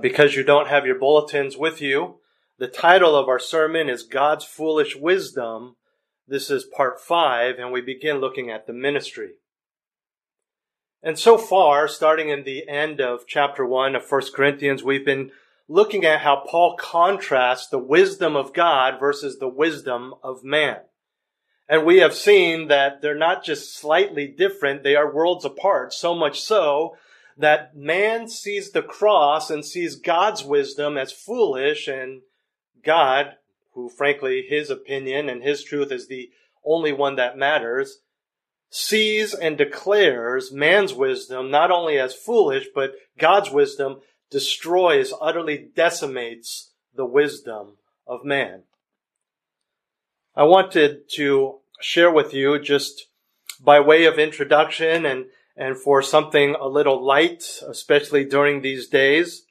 Because you don't have your bulletins with you, the title of our sermon is God's Foolish Wisdom. This is part 5, and we begin looking at the ministry. And so far, starting in the end of chapter 1 of 1 Corinthians, we've been looking at how Paul contrasts the wisdom of God versus the wisdom of man. And we have seen that they're not just slightly different, they are worlds apart, so much so that man sees the cross and sees God's wisdom as foolish, and God, who frankly his opinion and his truth is the only one that matters, sees and declares man's wisdom not only as foolish, but God's wisdom destroys, utterly decimates the wisdom of man. I wanted to share with you, just by way of introduction and for something a little light, especially during these days,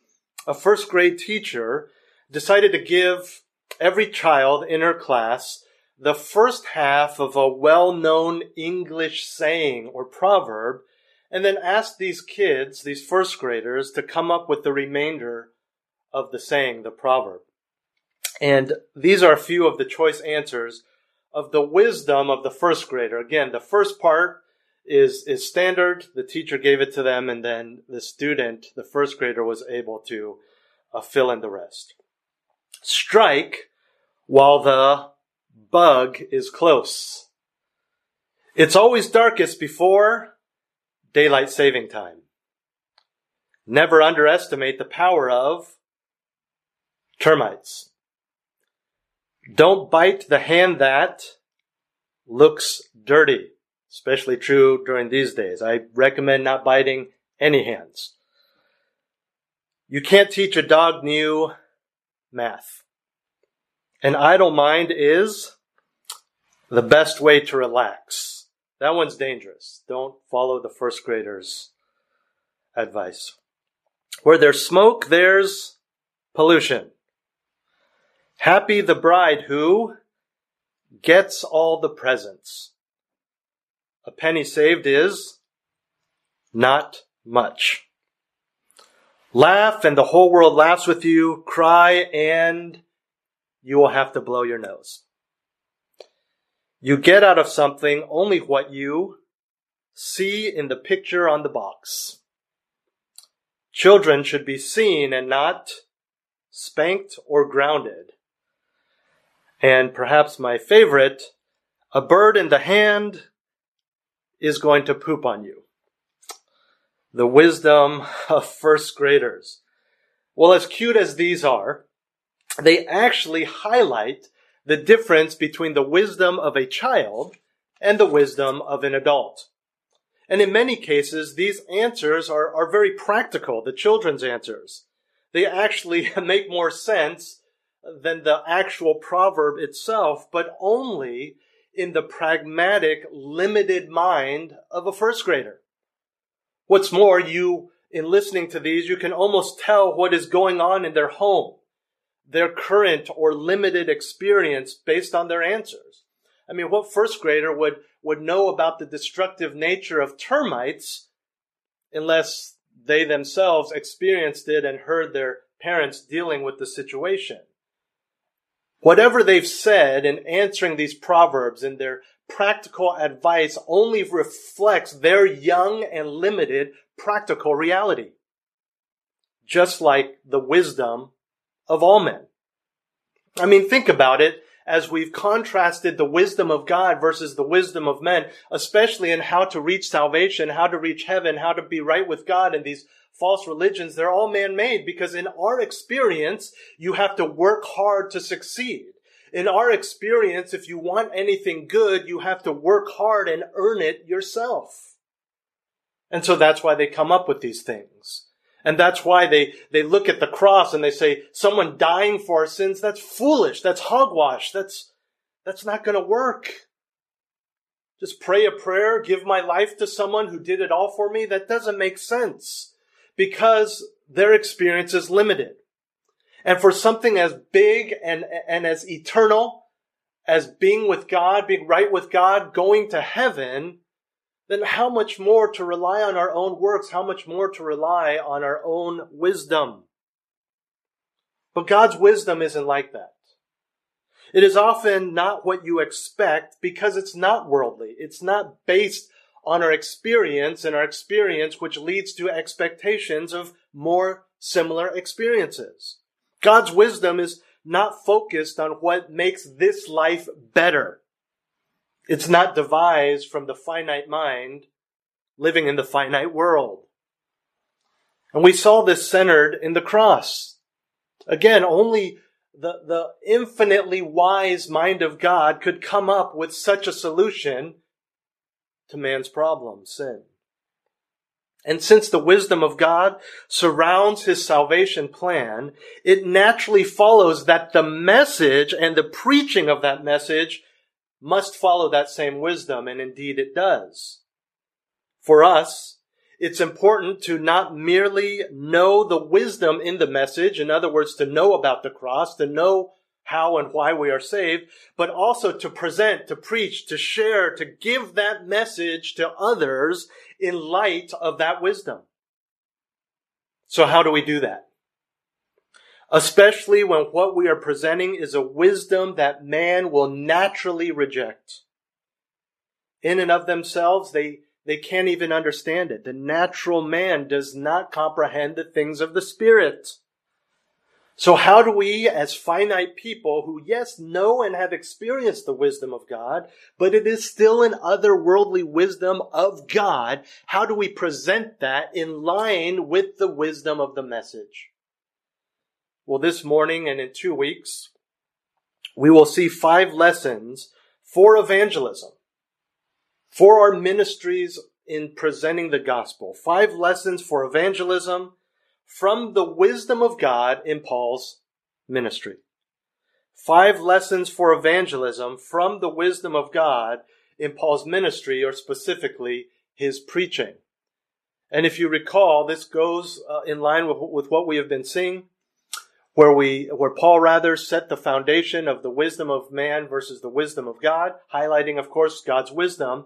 a first grade teacher decided to give every child in her class the first half of a well-known English saying or proverb, and then asked these kids, these first graders, to come up with the remainder of the saying, the proverb. And these are a few of the choice answers of the wisdom of the first grader. Again, the first part is standard. The teacher gave it to them, and then the student, the first grader, was able to fill in the rest. Strike while the bug is close. It's always darkest before daylight saving time. Never underestimate the power of termites. Don't bite the hand that looks dirty. Especially true during these days. I recommend not biting any hands. You can't teach a dog new math. An idle mind is the best way to relax. That one's dangerous. Don't follow the first grader's advice. Where there's smoke, there's pollution. Happy the bride who gets all the presents. A penny saved is not much. Laugh and the whole world laughs with you. Cry and you will have to blow your nose. You get out of something only what you see in the picture on the box. Children should be seen and not spanked or grounded. And perhaps my favorite, a bird in the hand is going to poop on you. The wisdom of first graders. Well, as cute as these are, they actually highlight the difference between the wisdom of a child and the wisdom of an adult. And in many cases, these answers are very practical, the children's answers. They actually make more sense than the actual proverb itself, but only in the pragmatic, limited mind of a first grader. What's more, in listening to these, you can almost tell what is going on in their home, their current or limited experience based on their answers. I mean, what first grader would know about the destructive nature of termites unless they themselves experienced it and heard their parents dealing with the situation? Whatever they've said in answering these proverbs and their practical advice only reflects their young and limited practical reality, just like the wisdom of all men. I mean, think about it as we've contrasted the wisdom of God versus the wisdom of men, especially in how to reach salvation, how to reach heaven, how to be right with God, and these false religions, they're all man-made because in our experience, you have to work hard to succeed. In our experience, if you want anything good, you have to work hard and earn it yourself. And so that's why they come up with these things. And that's why they look at the cross and they say, someone dying for our sins, that's foolish. That's hogwash. That's not going to work. Just pray a prayer, give my life to someone who did it all for me. That doesn't make sense because their experience is limited. And for something as big and as eternal as being with God, being right with God, going to heaven, then how much more to rely on our own works? How much more to rely on our own wisdom? But God's wisdom isn't like that. It is often not what you expect because it's not worldly. It's not based on our experience and our experience, which leads to expectations of more similar experiences. God's wisdom is not focused on what makes this life better. It's not devised from the finite mind living in the finite world. And we saw this centered in the cross. Again, only the infinitely wise mind of God could come up with such a solution to man's problem, sin. And since the wisdom of God surrounds his salvation plan, it naturally follows that the message and the preaching of that message must follow that same wisdom, and indeed it does. For us, it's important to not merely know the wisdom in the message, in other words, to know about the cross, to know how and why we are saved, but also to present, to preach, to share, to give that message to others in light of that wisdom. So how do we do that? Especially when what we are presenting is a wisdom that man will naturally reject. In and of themselves, they can't even understand it. The natural man does not comprehend the things of the Spirit. So how do we, as finite people who, yes, know and have experienced the wisdom of God, but it is still an otherworldly wisdom of God, how do we present that in line with the wisdom of the message? Well, this morning and in 2 weeks, we will see 5 lessons for evangelism, for our ministries in presenting the gospel. 5 lessons for evangelism from the wisdom of God in Paul's ministry. 5 lessons for evangelism from the wisdom of God in Paul's ministry, or specifically his preaching. And if you recall, this goes in line with what we have been seeing, where Paul rather set the foundation of the wisdom of man versus the wisdom of God, highlighting, of course, God's wisdom.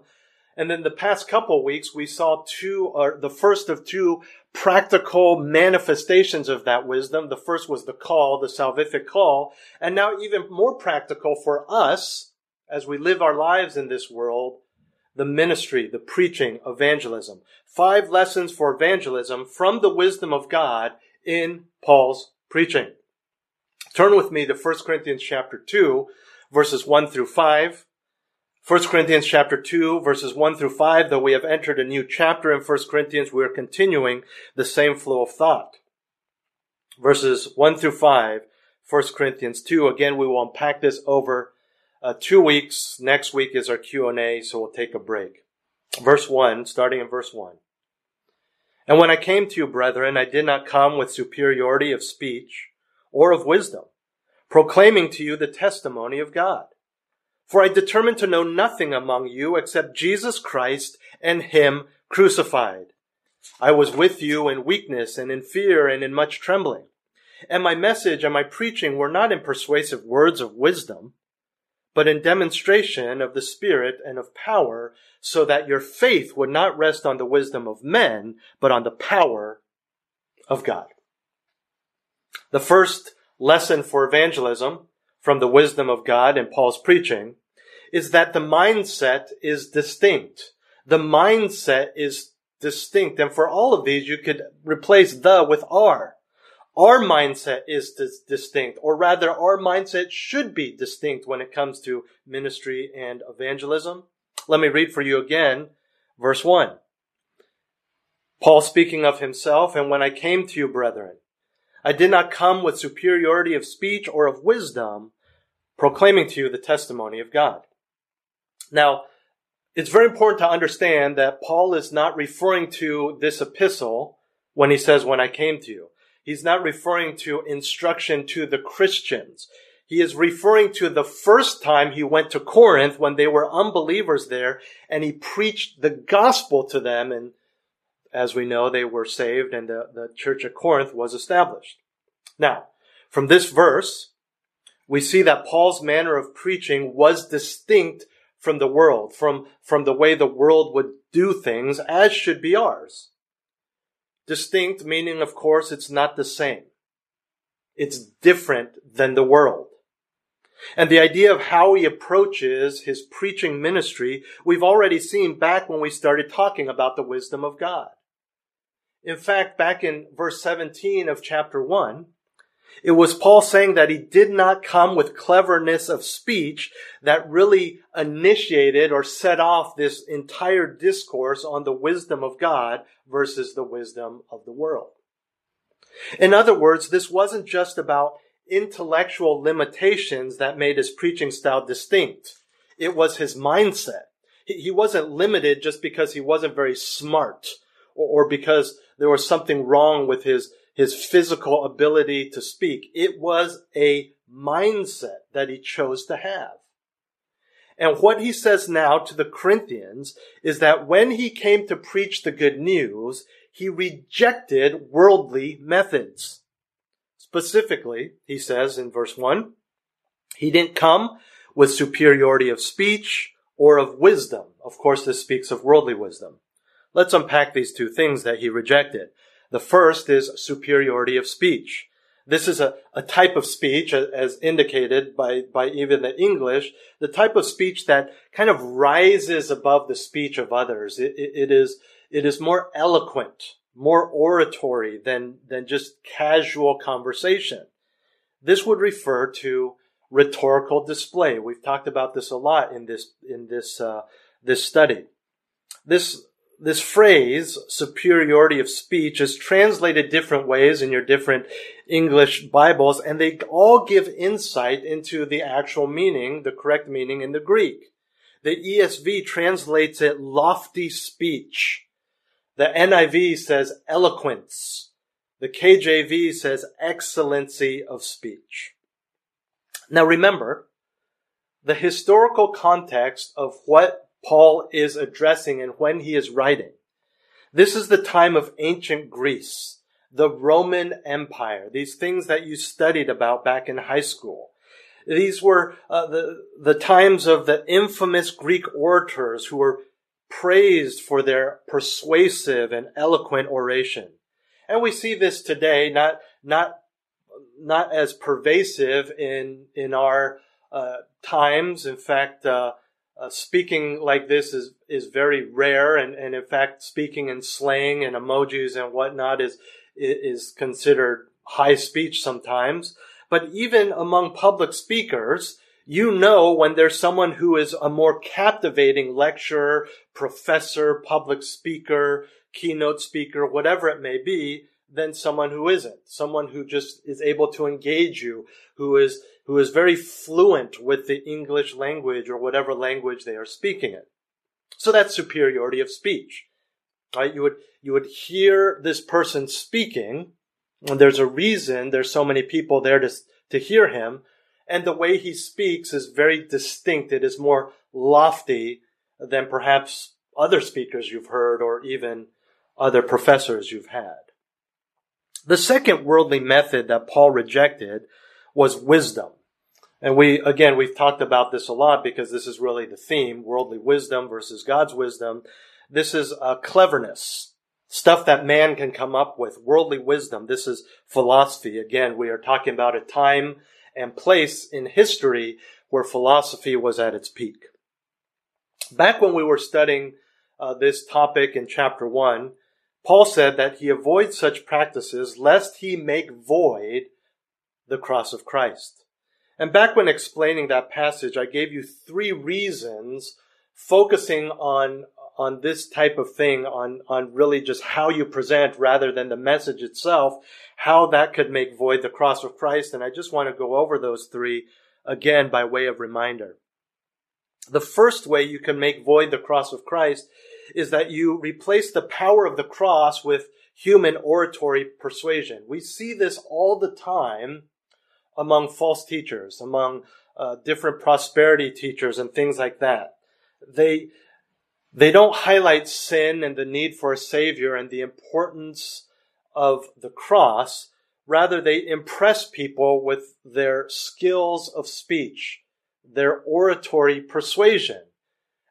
And then the past couple weeks, we saw the first of 2 practical manifestations of that wisdom. The first was the call, the salvific call. And now even more practical for us, as we live our lives in this world, the ministry, the preaching, evangelism. 5 lessons for evangelism from the wisdom of God in Paul's preaching. Turn with me to 1 Corinthians chapter 2, verses 1 through 5. 1 Corinthians chapter 2, verses 1 through 5, though we have entered a new chapter in 1 Corinthians, we are continuing the same flow of thought. Verses 1 through 5, 1 Corinthians 2. Again, we will unpack this over 2 weeks. Next week is our Q&A, so we'll take a break. Verse 1, starting in verse 1. And when I came to you, brethren, I did not come with superiority of speech or of wisdom, proclaiming to you the testimony of God. For I determined to know nothing among you except Jesus Christ and him crucified. I was with you in weakness and in fear and in much trembling. And my message and my preaching were not in persuasive words of wisdom, but in demonstration of the Spirit and of power, so that your faith would not rest on the wisdom of men, but on the power of God. The first lesson for evangelism from the wisdom of God in Paul's preaching is that the mindset is distinct. The mindset is distinct. And for all of these, you could replace the with are. Our mindset is distinct, or rather our mindset should be distinct when it comes to ministry and evangelism. Let me read for you again, verse 1. Paul speaking of himself, and when I came to you, brethren, I did not come with superiority of speech or of wisdom, proclaiming to you the testimony of God. Now, it's very important to understand that Paul is not referring to this epistle, when he says, when I came to you. He's not referring to instruction to the Christians. He is referring to the first time he went to Corinth when they were unbelievers there, and he preached the gospel to them. And as we know, they were saved, and the church at Corinth was established. Now, from this verse, we see that Paul's manner of preaching was distinct from the world, from the way the world would do things, as should be ours. Distinct meaning, of course, it's not the same. It's different than the world. And the idea of how he approaches his preaching ministry, we've already seen back when we started talking about the wisdom of God. In fact, back in verse 17 of chapter 1, it was Paul saying that he did not come with cleverness of speech that really initiated or set off this entire discourse on the wisdom of God versus the wisdom of the world. In other words, this wasn't just about intellectual limitations that made his preaching style distinct. It was his mindset. He wasn't limited just because he wasn't very smart or because there was something wrong with his physical ability to speak. It was a mindset that he chose to have. And what he says now to the Corinthians is that when he came to preach the good news, he rejected worldly methods. Specifically, he says in verse 1, he didn't come with superiority of speech or of wisdom. Of course, this speaks of worldly wisdom. Let's unpack these two things that he rejected. The first is superiority of speech. This is a type of speech, as indicated by even the English, the type of speech that kind of rises above the speech of others. It is more eloquent, more oratory than just casual conversation. This would refer to rhetorical display. We've talked about this a lot in this study. This phrase, superiority of speech, is translated different ways in your different English Bibles, and they all give insight into the actual meaning, the correct meaning in the Greek. The ESV translates it lofty speech. The NIV says eloquence. The KJV says excellency of speech. Now remember, the historical context of what Paul is addressing and when he is writing. This is the time of ancient Greece, the Roman Empire, these things that you studied about back in high school. These were the times of the infamous Greek orators who were praised for their persuasive and eloquent oration. And we see this today, not as pervasive in our times. In fact, speaking like this is very rare, and in fact, speaking in slang and emojis and whatnot is considered high speech sometimes. But even among public speakers, you know when there's someone who is a more captivating lecturer, professor, public speaker, keynote speaker, whatever it may be, than someone who isn't. Someone who just is able to engage you, who is very fluent with the English language or whatever language they are speaking in. So that's superiority of speech, right? You would hear this person speaking, and there's a reason there's so many people there to hear him, and the way he speaks is very distinct. It is more lofty than perhaps other speakers you've heard or even other professors you've had. The second worldly method that Paul rejected was wisdom. And we've talked about this a lot because this is really the theme, worldly wisdom versus God's wisdom. This is cleverness, stuff that man can come up with, worldly wisdom. This is philosophy. Again, we are talking about a time and place in history where philosophy was at its peak. Back when we were studying this topic in chapter 1, Paul said that he avoids such practices lest he make void the cross of Christ. And back when explaining that passage, I gave you three reasons focusing on this type of thing, on really just how you present rather than the message itself, how that could make void the cross of Christ. And I just want to go over those three again by way of reminder. The first way you can make void the cross of Christ is that you replace the power of the cross with human oratory persuasion. We see this all the time among false teachers, among different prosperity teachers and things like that. They don't highlight sin and the need for a Savior and the importance of the cross. Rather, they impress people with their skills of speech, their oratory persuasion.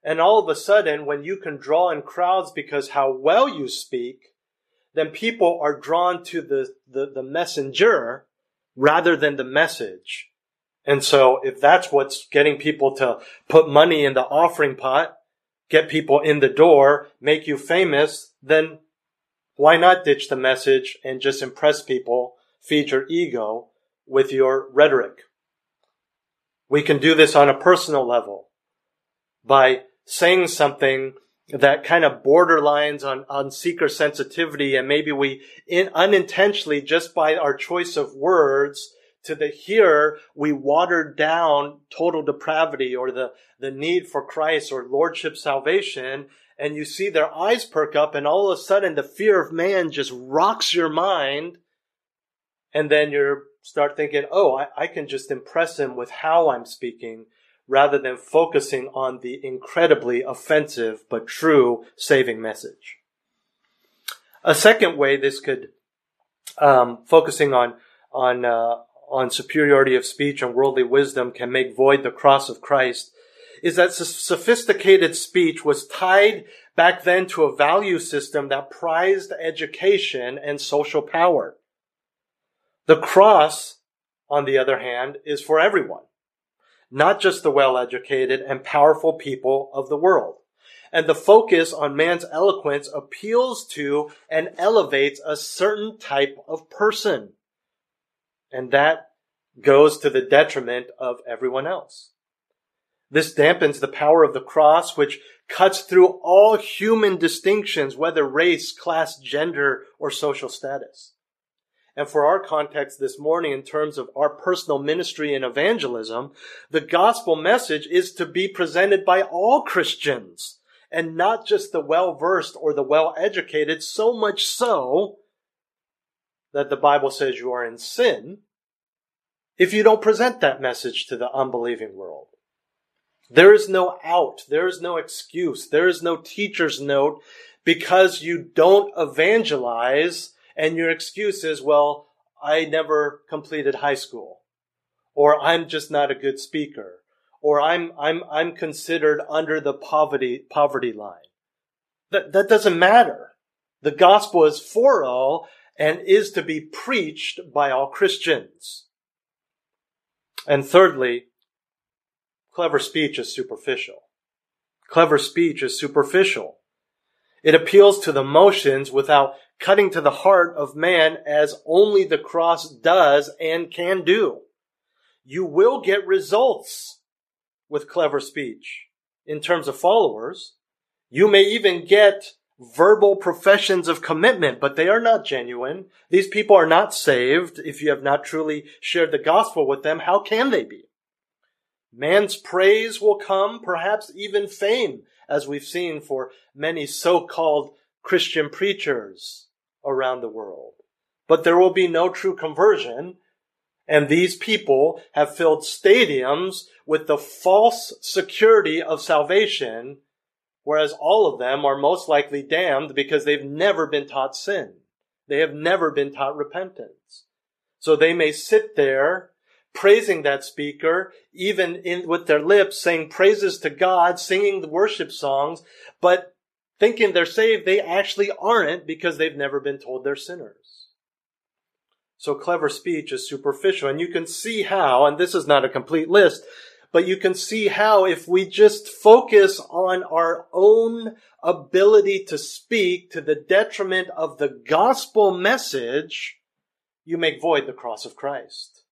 And all of a sudden, when you can draw in crowds because how well you speak, then people are drawn to the messenger rather than the message. And so if that's what's getting people to put money in the offering pot, get people in the door, make you famous, then why not ditch the message and just impress people, feed your ego with your rhetoric? We can do this on a personal level by saying something that kind of borderlines on seeker sensitivity, and maybe we unintentionally, just by our choice of words to the hearer, we water down total depravity or the need for Christ or lordship salvation, and you see their eyes perk up, and all of a sudden the fear of man just rocks your mind, and then you start thinking, oh, I can just impress him with how I'm speaking, rather than focusing on the incredibly offensive but true saving message. A second way this could, focusing on superiority of speech and worldly wisdom can make void the cross of Christ, is that sophisticated speech was tied back then to a value system that prized education and social power. The cross, on the other hand, is for everyone, not just the well-educated and powerful people of the world. And the focus on man's eloquence appeals to and elevates a certain type of person. And that goes to the detriment of everyone else. This dampens the power of the cross, which cuts through all human distinctions, whether race, class, gender, or social status. And for our context this morning, in terms of our personal ministry and evangelism, the gospel message is to be presented by all Christians and not just the well-versed or the well-educated, so much so that the Bible says you are in sin if you don't present that message to the unbelieving world. There is no out. There is no excuse. There is no teacher's note because you don't evangelize. And your excuse is, well, I never completed high school, or I'm just not a good speaker, or I'm considered under the poverty line. That doesn't matter. The gospel is for all and is to be preached by all Christians. And thirdly, clever speech is superficial. Clever speech is superficial. It appeals to the emotions without cutting to the heart of man, as only the cross does and can do. You will get results with clever speech in terms of followers. You may even get verbal professions of commitment, but they are not genuine. These people are not saved. If you have not truly shared the gospel with them, how can they be? Man's praise will come, perhaps even fame, as we've seen for many so-called Christian preachers around the world. But there will be no true conversion, and these people have filled stadiums with the false security of salvation, whereas all of them are most likely damned because they've never been taught sin. They have never been taught repentance. So they may sit there praising that speaker, even with their lips, saying praises to God, singing the worship songs, but thinking they're saved, they actually aren't because they've never been told they're sinners. So clever speech is superficial. And you can see how, and this is not a complete list, but you can see how if we just focus on our own ability to speak to the detriment of the gospel message, you make void the cross of Christ.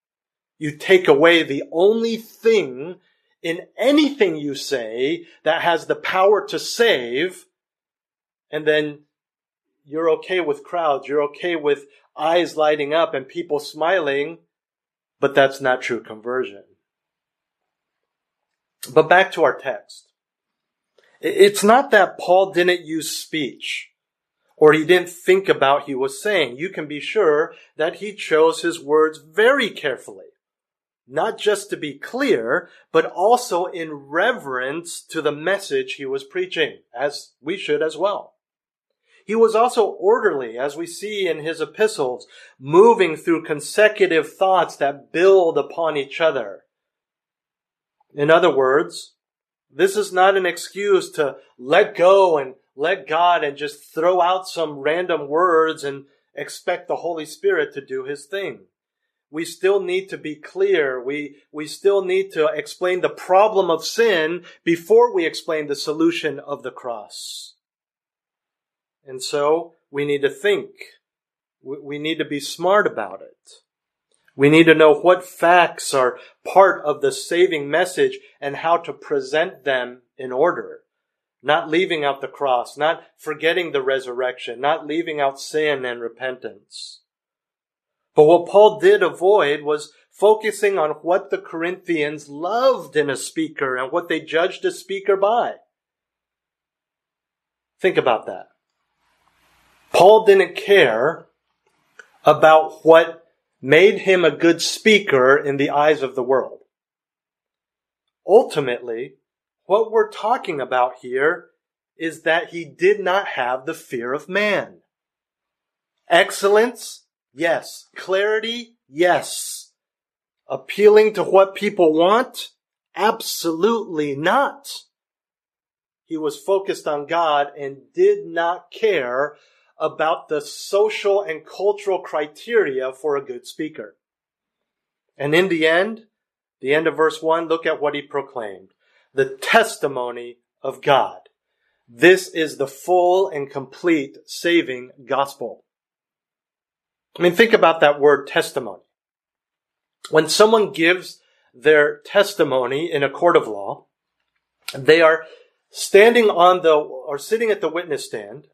You take away the only thing in anything you say that has the power to save, and then you're okay with crowds, you're okay with eyes lighting up and people smiling, but that's not true conversion. But back to our text. It's not that Paul didn't use speech or he didn't think about what he was saying. You can be sure that he chose his words very carefully, not just to be clear, but also in reverence to the message he was preaching, as we should as well. He was also orderly, as we see in his epistles, moving through consecutive thoughts that build upon each other. In other words, this is not an excuse to let go and let God and just throw out some random words and expect the Holy Spirit to do his thing. We still need to be clear. We still need to explain the problem of sin before we explain the solution of the cross. And so we need to think. We need to be smart about it. We need to know what facts are part of the saving message and how to present them in order. Not leaving out the cross, not forgetting the resurrection, not leaving out sin and repentance. But what Paul did avoid was focusing on what the Corinthians loved in a speaker and what they judged a speaker by. Think about that. Paul didn't care about what made him a good speaker in the eyes of the world. Ultimately, what we're talking about here is that he did not have the fear of man. Excellence? Yes. Clarity? Yes. Appealing to what people want? Absolutely not. He was focused on God and did not care about the social and cultural criteria for a good speaker. And in the end of verse 1, look at what he proclaimed. The testimony of God. This is the full and complete saving gospel. I mean, think about that word testimony. When someone gives their testimony in a court of law, they are standing on the, or sitting at the witness stand,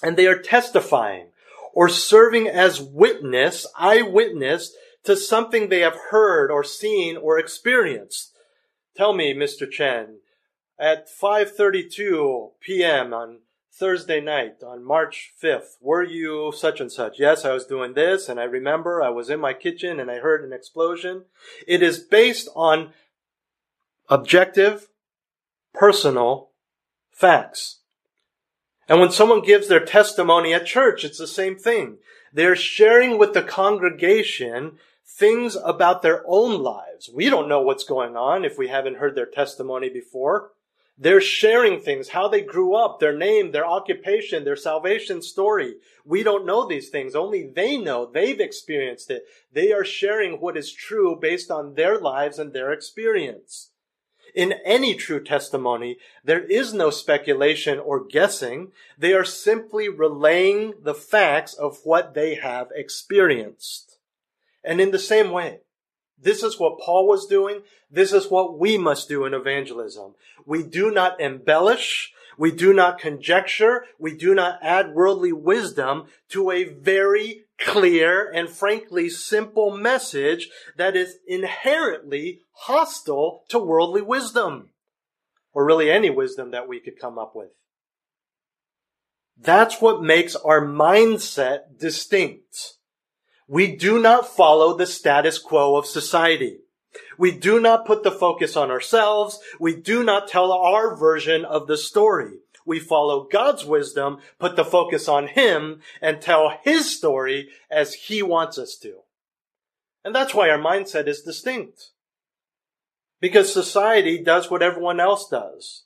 and they are testifying or serving as witness, eyewitness to something they have heard or seen or experienced. Tell me, Mr. Chen, at 5:32 p.m. on Thursday night, on March 5th, were you such and such? Yes, I was doing this, and I remember I was in my kitchen and I heard an explosion. It is based on objective, personal facts. And when someone gives their testimony at church, it's the same thing. They're sharing with the congregation things about their own lives. We don't know what's going on if we haven't heard their testimony before. They're sharing things, how they grew up, their name, their occupation, their salvation story. We don't know these things. Only they know. They've experienced it. They are sharing what is true based on their lives and their experience. In any true testimony, there is no speculation or guessing. They are simply relaying the facts of what they have experienced. And in the same way, this is what Paul was doing. This is what we must do in evangelism. We do not embellish. We do not conjecture. We do not add worldly wisdom to a very clear and frankly simple message that is inherently hostile to worldly wisdom, or really any wisdom that we could come up with. That's what makes our mindset distinct. We do not follow the status quo of society. We do not put the focus on ourselves. We do not tell our version of the story. We follow God's wisdom, put the focus on Him, and tell His story as He wants us to. And that's why our mindset is distinct. Because society does what everyone else does.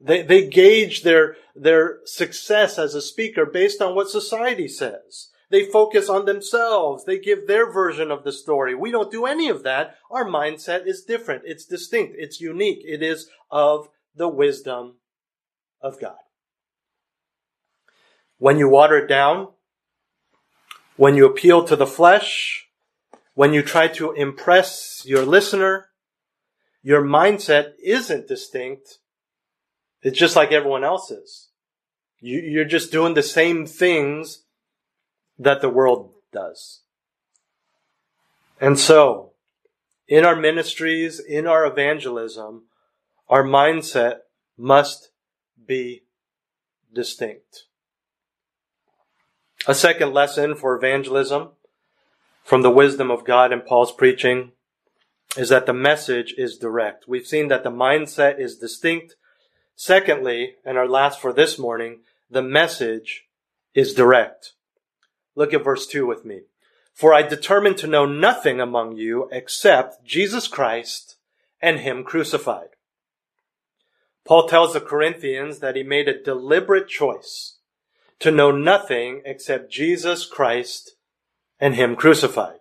They gauge their success as a speaker based on what society says. They focus on themselves. They give their version of the story. We don't do any of that. Our mindset is different. It's distinct. It's unique. It is of the wisdom of God. When you water it down, when you appeal to the flesh, when you try to impress your listener, your mindset isn't distinct. It's just like everyone else's. You're just doing the same things that the world does. And so, in our ministries, in our evangelism, our mindset must be distinct. A second lesson for evangelism from the wisdom of God in Paul's preaching is that the message is direct. We've seen that the mindset is distinct. Secondly, and our last for this morning, the message is direct. Look at verse 2 with me. For I determined to know nothing among you except Jesus Christ and Him crucified. Paul tells the Corinthians that he made a deliberate choice to know nothing except Jesus Christ and Him crucified.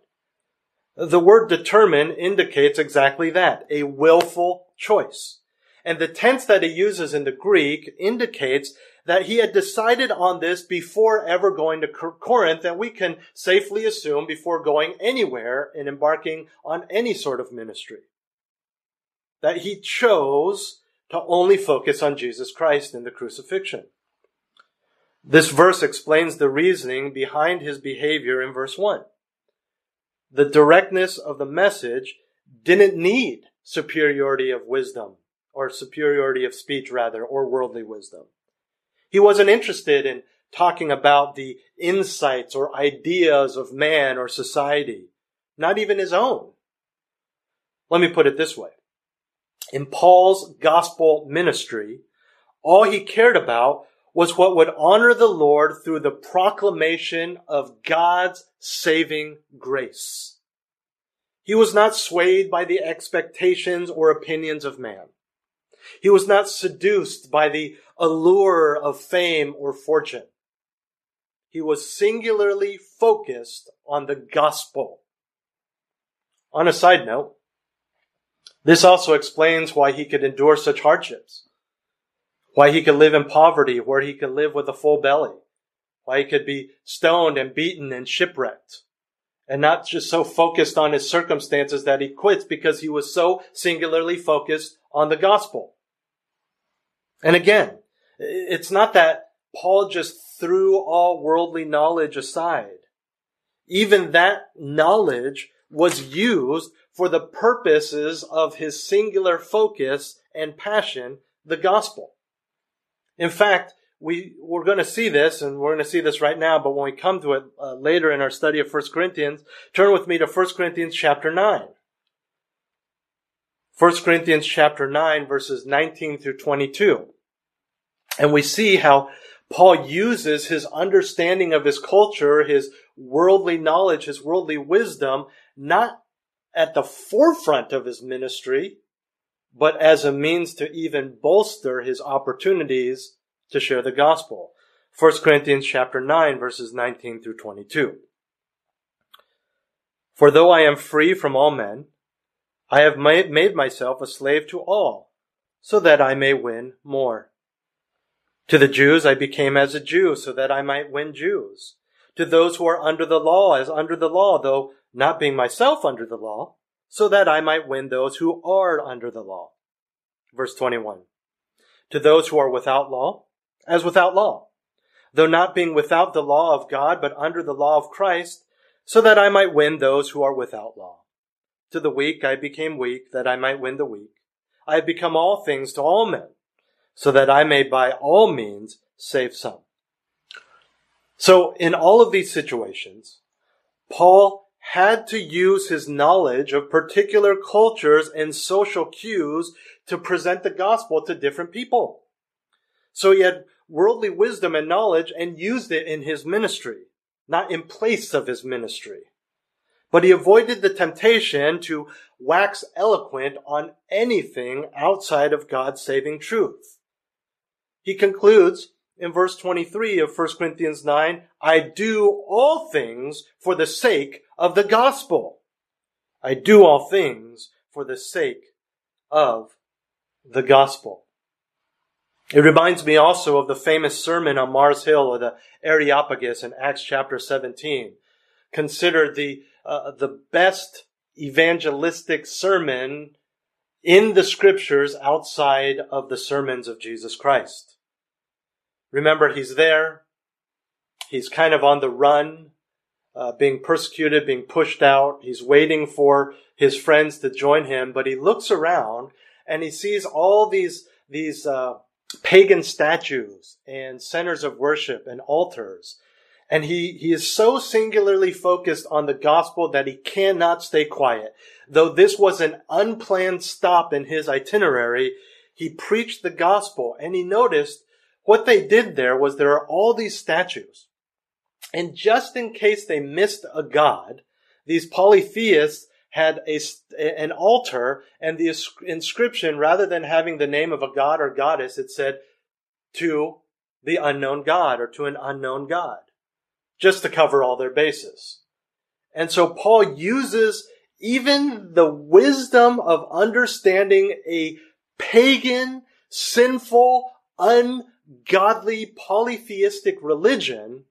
The word determine indicates exactly that, a willful choice. And the tense that he uses in the Greek indicates that he had decided on this before ever going to Corinth, and we can safely assume before going anywhere and embarking on any sort of ministry. That he chose to only focus on Jesus Christ in the crucifixion. This verse explains the reasoning behind his behavior in verse 1. The directness of the message didn't need superiority of wisdom, or superiority of speech rather, or worldly wisdom. He wasn't interested in talking about the insights or ideas of man or society, not even his own. Let me put it this way. In Paul's gospel ministry, all he cared about was what would honor the Lord through the proclamation of God's saving grace. He was not swayed by the expectations or opinions of man. He was not seduced by the allure of fame or fortune. He was singularly focused on the gospel. On a side note, this also explains why he could endure such hardships, why he could live in poverty, where he could live with a full belly, why he could be stoned and beaten and shipwrecked, and not just so focused on his circumstances that he quits, because he was so singularly focused on the gospel. And again, it's not that Paul just threw all worldly knowledge aside. Even that knowledge was used for the purposes of his singular focus and passion, the gospel. In fact, we're going to see this, and we're going to see this right now, but when we come to it later in our study of 1 Corinthians, turn with me to 1 Corinthians chapter 9. 1 Corinthians chapter 9, verses 19 through 22. And we see how Paul uses his understanding of his culture, his worldly knowledge, his worldly wisdom, not at the forefront of his ministry, but as a means to even bolster his opportunities to share the gospel. 1 Corinthians chapter 9, verses 19 through 22. For though I am free from all men, I have made myself a slave to all, so that I may win more. To the Jews I became as a Jew, so that I might win Jews. To those who are under the law, as under the law, though not being myself under the law, so that I might win those who are under the law. Verse 21. To those who are without law, as without law, though not being without the law of God, but under the law of Christ, so that I might win those who are without law. To the weak I became weak, that I might win the weak. I have become all things to all men, so that I may by all means save some. So in all of these situations, Paul had to use his knowledge of particular cultures and social cues to present the gospel to different people. So he had worldly wisdom and knowledge and used it in his ministry, not in place of his ministry. But he avoided the temptation to wax eloquent on anything outside of God's saving truth. He concludes in verse 23 of 1 Corinthians 9, I do all things for the sake of the gospel. I do all things for the sake of the gospel. It reminds me also of the famous sermon on Mars Hill or the Areopagus in Acts chapter 17, considered the best evangelistic sermon in the scriptures outside of the sermons of Jesus Christ. Remember, he's there. He's kind of on the run, being persecuted, being pushed out. He's waiting for his friends to join him, but he looks around and he sees all these pagan statues and centers of worship and altars. And he is so singularly focused on the gospel that he cannot stay quiet. Though this was an unplanned stop in his itinerary, he preached the gospel, and he noticed what they did there was there are all these statues. And just in case they missed a god, these polytheists had an altar, and the inscription, rather than having the name of a god or goddess, it said, to the unknown god or to an unknown god, just to cover all their bases. And so Paul uses even the wisdom of understanding a pagan, sinful, ungodly, polytheistic religion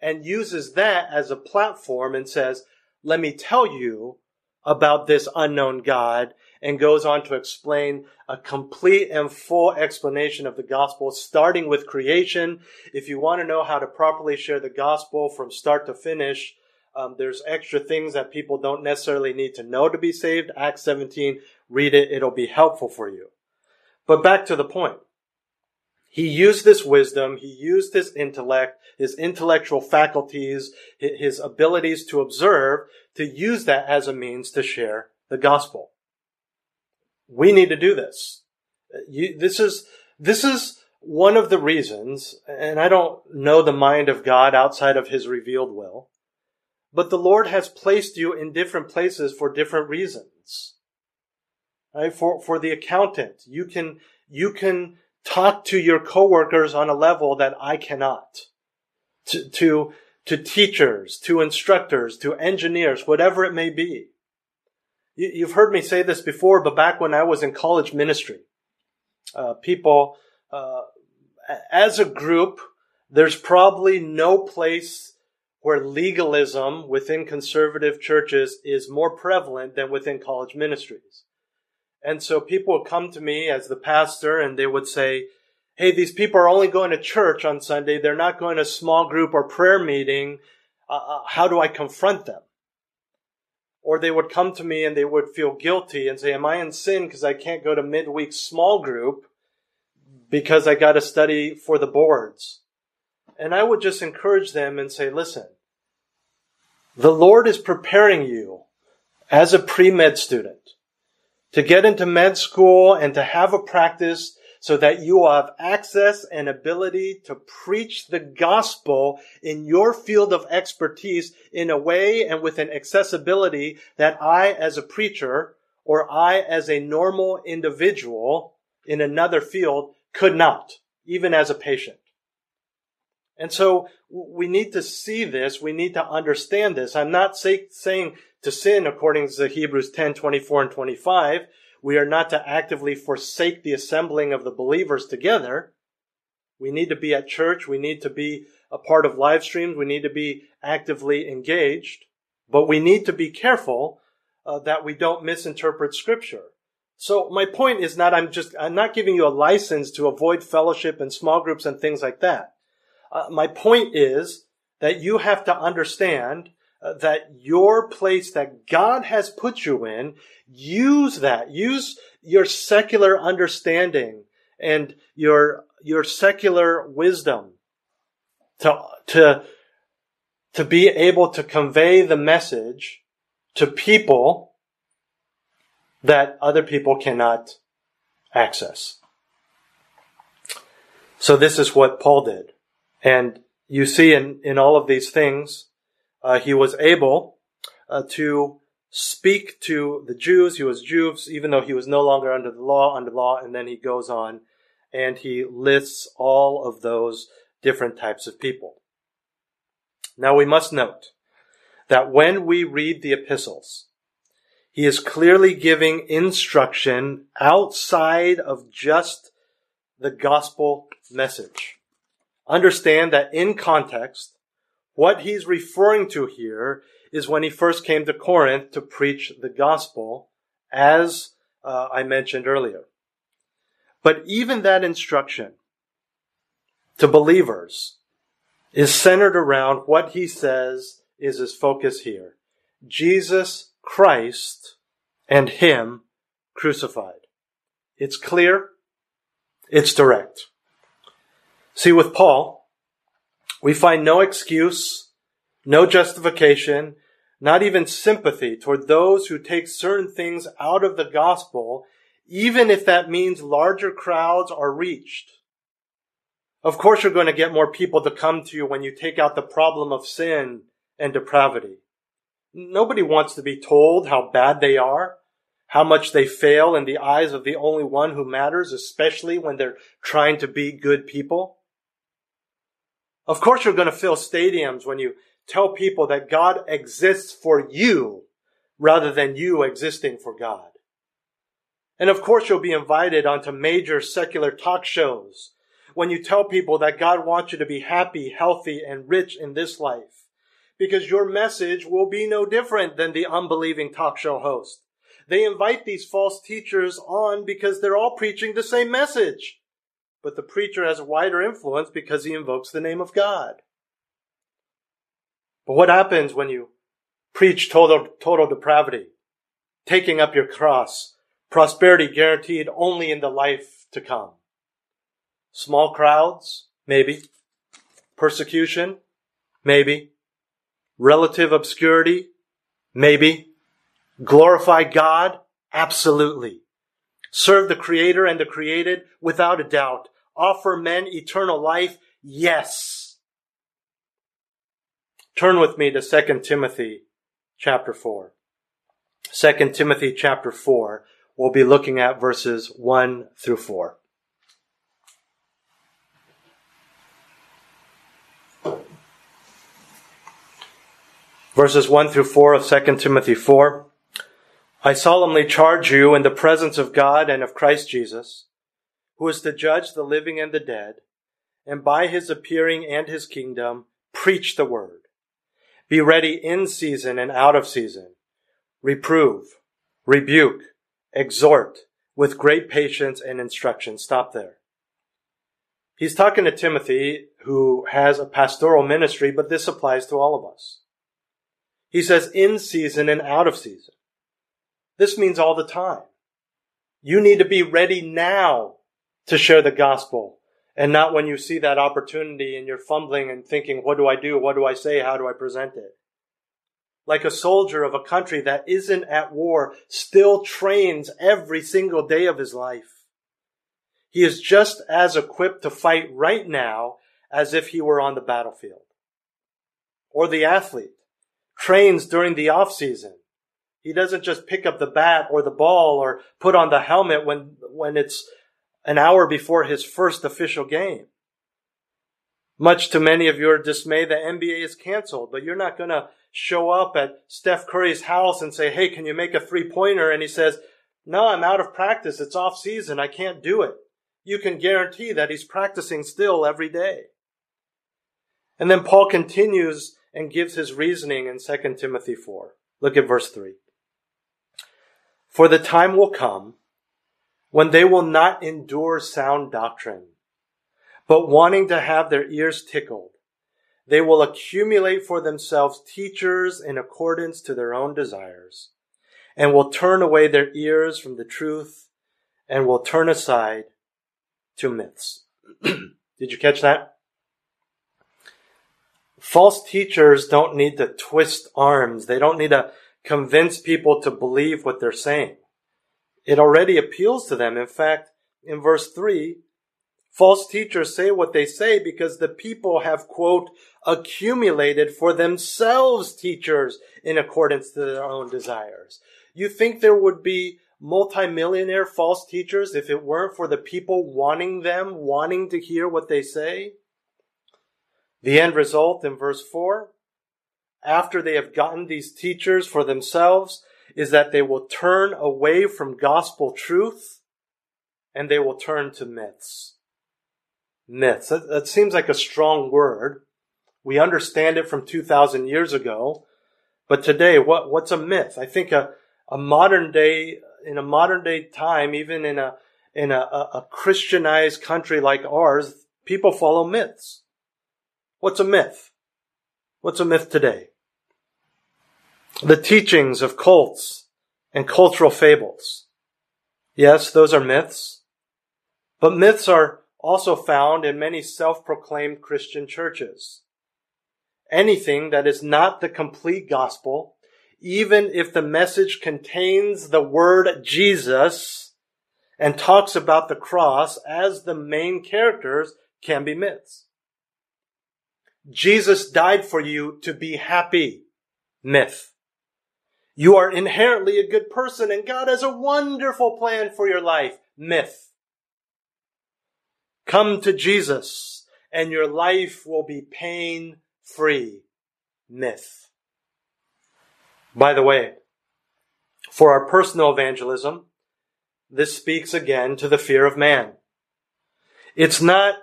and uses that as a platform and says, let me tell you about this unknown God, and goes on to explain a complete and full explanation of the gospel, starting with creation. If you want to know how to properly share the gospel from start to finish, there's extra things that people don't necessarily need to know to be saved. Acts 17, read it. It'll be helpful for you. But back to the point. He used this wisdom. He used his intellect, his intellectual faculties, his abilities to observe, to use that as a means to share the gospel. We need to do this. This is one of the reasons, and I don't know the mind of God outside of his revealed will, but the Lord has placed you in different places for different reasons. Right? For the accountant, you can talk to your coworkers on a level that I cannot. To teachers, to instructors, to engineers, whatever it may be. You've heard me say this before, but back when I was in college ministry, people, as a group, there's probably no place where legalism within conservative churches is more prevalent than within college ministries. And so people would come to me as the pastor and they would say, hey, these people are only going to church on Sunday. They're not going to small group or prayer meeting. How do I confront them? Or they would come to me and they would feel guilty and say, am I in sin because I can't go to midweek small group because I got to study for the boards? And I would just encourage them and say, listen, the Lord is preparing you as a pre-med student to get into med school and to have a practice so that you will have access and ability to preach the gospel in your field of expertise in a way and with an accessibility that I as a preacher or I as a normal individual in another field could not, even as a patient. And so we need to see this. We need to understand this. I'm not saying to sin according to Hebrews 10, 24 and 25. We are not to actively forsake the assembling of the believers together. We need to be at church. We need to be a part of live streams. We need to be actively engaged. But we need to be careful that we don't misinterpret Scripture. So my point is not I'm not giving you a license to avoid fellowship and small groups and things like that. My point is that you have to understand that your place that God has put you in, use that. Use your secular understanding and your secular wisdom to be able to convey the message to people that other people cannot access. So this is what Paul did. And you see in all of these things, he was able to speak to the Jews. He was Jews, even though he was no longer under the law. And then he goes on and he lists all of those different types of people. Now we must note that when we read the epistles, he is clearly giving instruction outside of just the gospel message. Understand that in context, what he's referring to here is when he first came to Corinth to preach the gospel, as I mentioned earlier. But even that instruction to believers is centered around what he says is his focus here: Jesus Christ and him crucified. It's clear. It's direct. See, with Paul, We find no excuse, no justification, not even sympathy toward those who take certain things out of the gospel, even if that means larger crowds are reached. Of course, you're going to get more people to come to you when you take out the problem of sin and depravity. Nobody wants to be told how bad they are, how much they fail in the eyes of the only one who matters, especially when they're trying to be good people. Of course, you're going to fill stadiums when you tell people that God exists for you rather than you existing for God. And of course, you'll be invited onto major secular talk shows when you tell people that God wants you to be happy, healthy, and rich in this life, because your message will be no different than the unbelieving talk show host. They invite these false teachers on because they're all preaching the same message, but the preacher has a wider influence because he invokes the name of God. But what happens when you preach total depravity, taking up your cross, prosperity guaranteed only in the life to come? Small crowds, maybe. Persecution, maybe. Relative obscurity, maybe. Glorify God, absolutely. Serve the Creator and the created, without a doubt. Offer men eternal life, yes. Turn with me to 2 Timothy chapter 4. 2 Timothy chapter 4, we'll be looking at verses 1 through 4. Verses 1 through 4 of 2 Timothy 4. I solemnly charge you in the presence of God and of Christ Jesus, who is to judge the living and the dead, and by his appearing and his kingdom, preach the word. Be ready in season and out of season. Reprove, rebuke, exhort with great patience and instruction. Stop there. He's talking to Timothy, who has a pastoral ministry, but this applies to all of us. He says in season and out of season. This means all the time. You need to be ready now to share the gospel, and not when you see that opportunity and you're fumbling and thinking, what do? What do I say? How do I present it? Like a soldier of a country that isn't at war still trains every single day of his life. He is just as equipped to fight right now as if he were on the battlefield. Or the athlete trains during the off season. He doesn't just pick up the bat or the ball or put on the helmet when it's an hour before his first official game. Much to many of your dismay, the NBA is canceled, but you're not going to show up at Steph Curry's house and say, hey, can you make a three-pointer? And he says, no, I'm out of practice. It's off season. I can't do it. You can guarantee that he's practicing still every day. And then Paul continues and gives his reasoning in 2 Timothy 4. Look at verse 3. For the time will come when they will not endure sound doctrine, but wanting to have their ears tickled, they will accumulate for themselves teachers in accordance to their own desires, and will turn away their ears from the truth and will turn aside to myths. Did you catch that? False teachers don't need to twist arms. They don't need to convince people to believe what they're saying. It already appeals to them. In fact, in verse 3, false teachers say what they say because the people have, quote, accumulated for themselves teachers in accordance to their own desires. You think there would be multimillionaire false teachers if it weren't for the people wanting them, wanting to hear what they say? The end result in verse 4, after they have gotten these teachers for themselves, is that they will turn away from gospel truth and they will turn to myths. Myths. That seems like a strong word. We understand it from 2,000 years ago. But today, what's a myth? I think in a modern day time, even in a Christianized country like ours, people follow myths. What's a myth? What's a myth today? The teachings of cults and cultural fables. Yes, those are myths. But myths are also found in many self-proclaimed Christian churches. anything that is not the complete gospel, even if the message contains the word Jesus and talks about the cross as the main characters, can be myths. Jesus died for you to be happy. Myth. You are inherently a good person and God has a wonderful plan for your life. Myth. Come to Jesus and your life will be pain-free. Myth. By the way, for our personal evangelism, this speaks again to the fear of man. It's not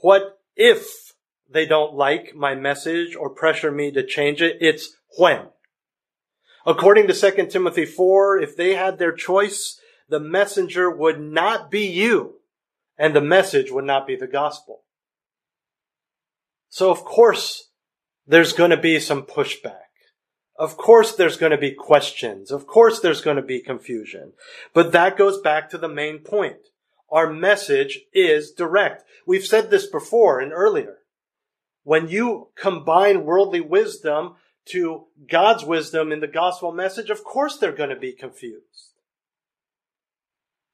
what if they don't like my message or pressure me to change it. It's when. According to 2 Timothy 4, if they had their choice, the messenger would not be you, and the message would not be the gospel. So of course, there's going to be some pushback. Of course, there's going to be questions. Of course, there's going to be confusion. But that goes back to the main point. Our message is direct. We've said this before and earlier. When you combine worldly wisdom to God's wisdom in the gospel message, of course they're going to be confused.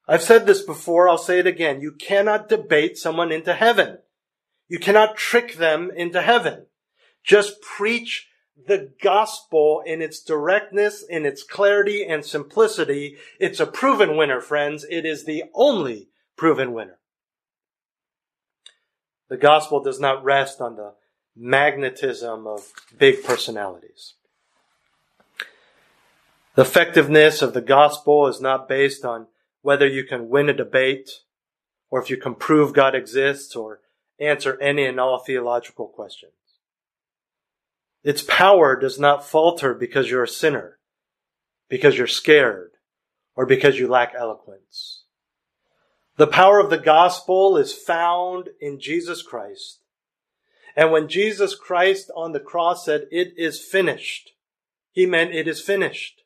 I've said this before. I'll say it again. You cannot debate someone into heaven. You cannot trick them into heaven. Just preach the gospel in its directness, in its clarity and simplicity. It's a proven winner, friends. It is the only proven winner. The gospel does not rest on the magnetism of big personalities. The effectiveness of the gospel is not based on whether you can win a debate or if you can prove God exists or answer any and all theological questions. Its power does not falter because you're a sinner, because you're scared, or because you lack eloquence. The power of the gospel is found in Jesus Christ. And when Jesus Christ on the cross said, "It is finished," he meant it is finished.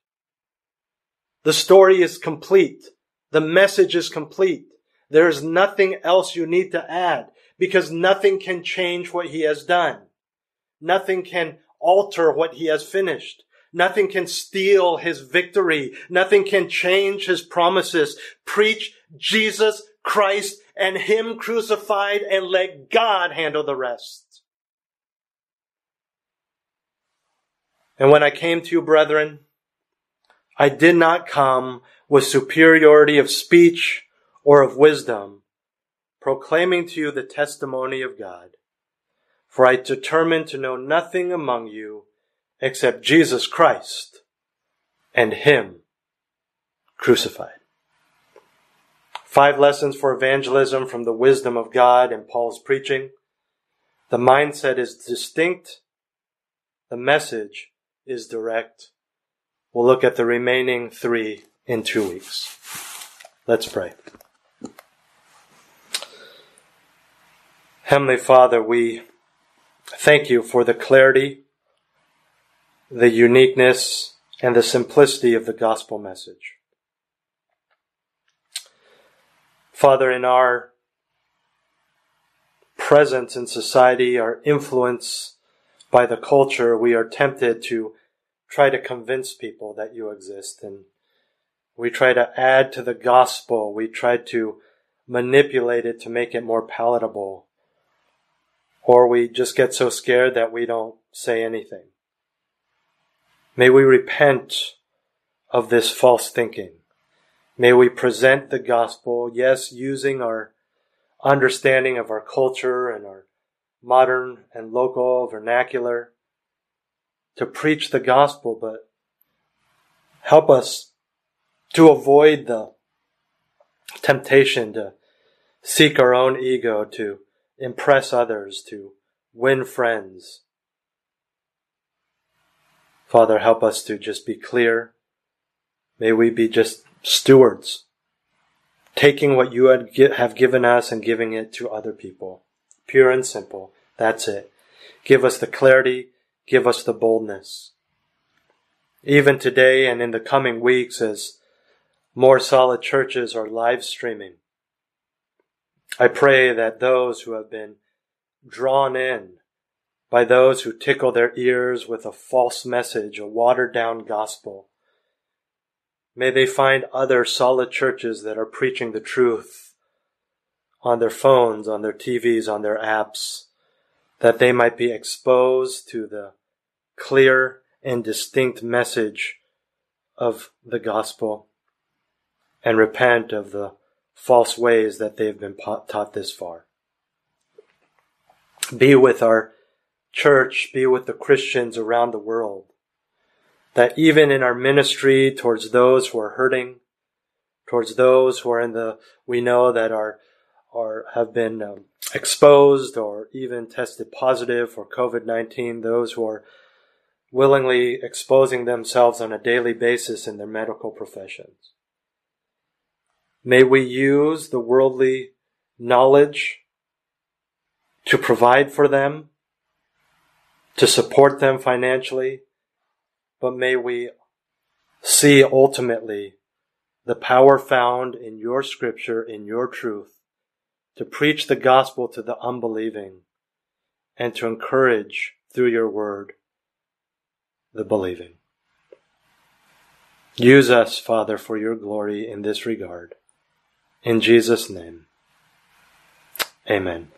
The story is complete. The message is complete. There is nothing else you need to add because nothing can change what he has done. Nothing can alter what he has finished. Nothing can steal his victory. Nothing can change his promises. Preach Jesus Christ and him crucified and let God handle the rest. And when I came to you, brethren, I did not come with superiority of speech or of wisdom, proclaiming to you the testimony of God. For I determined to know nothing among you except Jesus Christ and him crucified. 5 lessons for evangelism from the wisdom of God and Paul's preaching. The mindset is distinct. The message is direct. We'll look at the remaining 3 in 2 weeks. Let's pray. Heavenly Father, we thank you for the clarity, the uniqueness, and the simplicity of the gospel message. Father, in our presence in society, our influence by the culture, we are tempted to try to convince people that you exist. And we try to add to the gospel. We try to manipulate it to make it more palatable. Or we just get so scared that we don't say anything. May we repent of this false thinking. May we present the gospel, yes, using our understanding of our culture and our modern and local vernacular to preach the gospel, but help us to avoid the temptation to seek our own ego, to impress others, to win friends. Father, help us to just be clear. May we be just stewards, taking what you have given us and giving it to other people. Pure and simple. That's it. Give us the clarity. Give us the boldness. Even today and in the coming weeks as More Solid churches are live streaming, I pray that those who have been drawn in by those who tickle their ears with a false message, a watered-down gospel. May they find other solid churches that are preaching the truth on their phones, on their TVs, on their apps, that they might be exposed to the clear and distinct message of the gospel and repent of the false ways that they've been taught this far. Be with our church, be with the Christians around the world, that even in our ministry towards those who are hurting, towards those who are in the, we know that have been exposed or even tested positive for COVID-19, those who are willingly exposing themselves on a daily basis in their medical professions. May we use the worldly knowledge to provide for them, to support them financially, but may we see ultimately the power found in your scripture, in your truth, to preach the gospel to the unbelieving and to encourage through your word the believing. Use us, Father, for your glory in this regard. In Jesus' name, amen.